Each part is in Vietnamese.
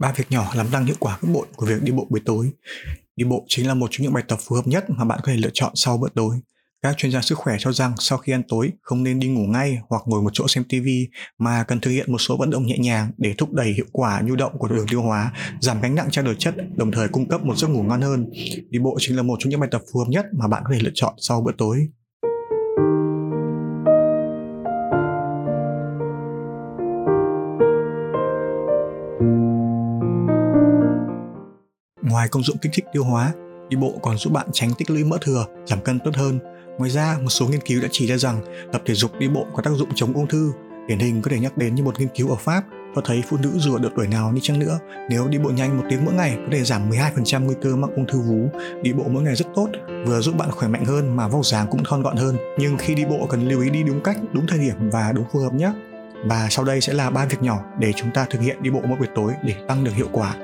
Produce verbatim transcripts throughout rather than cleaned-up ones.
Ba việc nhỏ làm tăng hiệu quả các bộn của việc đi bộ buổi tối. Đi bộ chính là một trong những bài tập phù hợp nhất mà bạn có thể lựa chọn sau bữa tối. Các chuyên gia sức khỏe cho rằng sau khi ăn tối không nên đi ngủ ngay hoặc ngồi một chỗ xem tivi mà cần thực hiện một số vận động nhẹ nhàng để thúc đẩy hiệu quả nhu động của đường tiêu hóa, giảm gánh nặng trao đổi chất, đồng thời cung cấp một giấc ngủ ngon hơn. Đi bộ chính là một trong những bài tập phù hợp nhất mà bạn có thể lựa chọn sau bữa tối. Ngoài công dụng kích thích tiêu hóa, đi bộ còn giúp bạn tránh tích lũy mỡ thừa, giảm cân tốt hơn. Ngoài ra, một số nghiên cứu đã chỉ ra rằng tập thể dục đi bộ có tác dụng chống ung thư. Điển hình có thể nhắc đến như một nghiên cứu ở Pháp cho thấy phụ nữ dù ở độ tuổi nào đi chăng nữa, nếu đi bộ nhanh một tiếng mỗi ngày có thể giảm mười hai phần trăm nguy cơ mắc ung thư vú. Đi bộ mỗi ngày rất tốt, vừa giúp bạn khỏe mạnh hơn mà vóc dáng cũng thon gọn hơn. Nhưng khi đi bộ cần lưu ý đi đúng cách, đúng thời điểm và đúng phù hợp nhé. Và sau đây sẽ là ba việc nhỏ để chúng ta thực hiện đi bộ mỗi buổi tối để tăng được hiệu quả.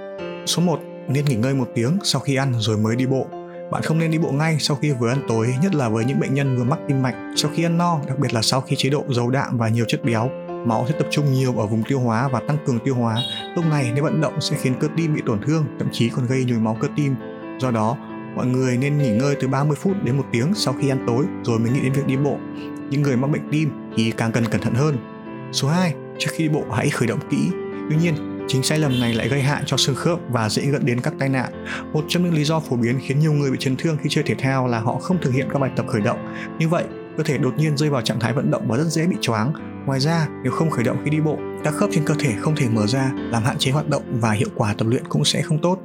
Số một, nên nghỉ ngơi một tiếng sau khi ăn rồi mới đi bộ. Bạn không nên đi bộ ngay sau khi vừa ăn tối, nhất là với những bệnh nhân vừa mắc tim mạch. Sau khi ăn no, đặc biệt là sau khi chế độ dầu đạm và nhiều chất béo, máu sẽ tập trung nhiều ở vùng tiêu hóa và tăng cường tiêu hóa. Lúc này nếu vận động sẽ khiến cơ tim bị tổn thương, thậm chí còn gây nhồi máu cơ tim. Do đó, mọi người nên nghỉ ngơi từ ba mươi phút đến một tiếng sau khi ăn tối rồi mới nghĩ đến việc đi bộ. Những người mắc bệnh tim thì càng cần cẩn thận hơn. Số hai, trước khi đi bộ hãy khởi động kỹ. Tuy nhiên, chính sai lầm này lại gây hại cho xương khớp và dễ dẫn đến các tai nạn. Một trong những lý do phổ biến khiến nhiều người bị chấn thương khi chơi thể thao là họ không thực hiện các bài tập khởi động. Như vậy, cơ thể đột nhiên rơi vào trạng thái vận động và rất dễ bị choáng. Ngoài ra, nếu không khởi động khi đi bộ, các khớp trên cơ thể không thể mở ra, làm hạn chế hoạt động và hiệu quả tập luyện cũng sẽ không tốt.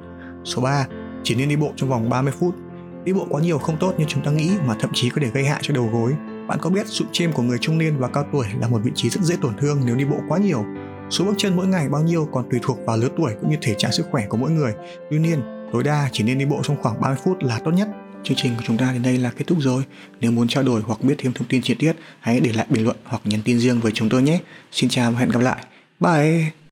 Số ba, chỉ nên đi bộ trong vòng ba mươi phút. Đi bộ quá nhiều không tốt như chúng ta nghĩ mà thậm chí có thể gây hại cho đầu gối. Bạn có biết sụn chêm của người trung niên và cao tuổi là một vị trí rất dễ tổn thương nếu đi bộ quá nhiều. Số bước chân mỗi ngày bao nhiêu còn tùy thuộc vào lứa tuổi cũng như thể trạng sức khỏe của mỗi người. Tuy nhiên, tối đa chỉ nên đi bộ trong khoảng ba mươi phút là tốt nhất. Chương trình của chúng ta đến đây là kết thúc rồi. Nếu muốn trao đổi hoặc biết thêm thông tin chi tiết, hãy để lại bình luận hoặc nhắn tin riêng với chúng tôi nhé. Xin chào và hẹn gặp lại. Bye!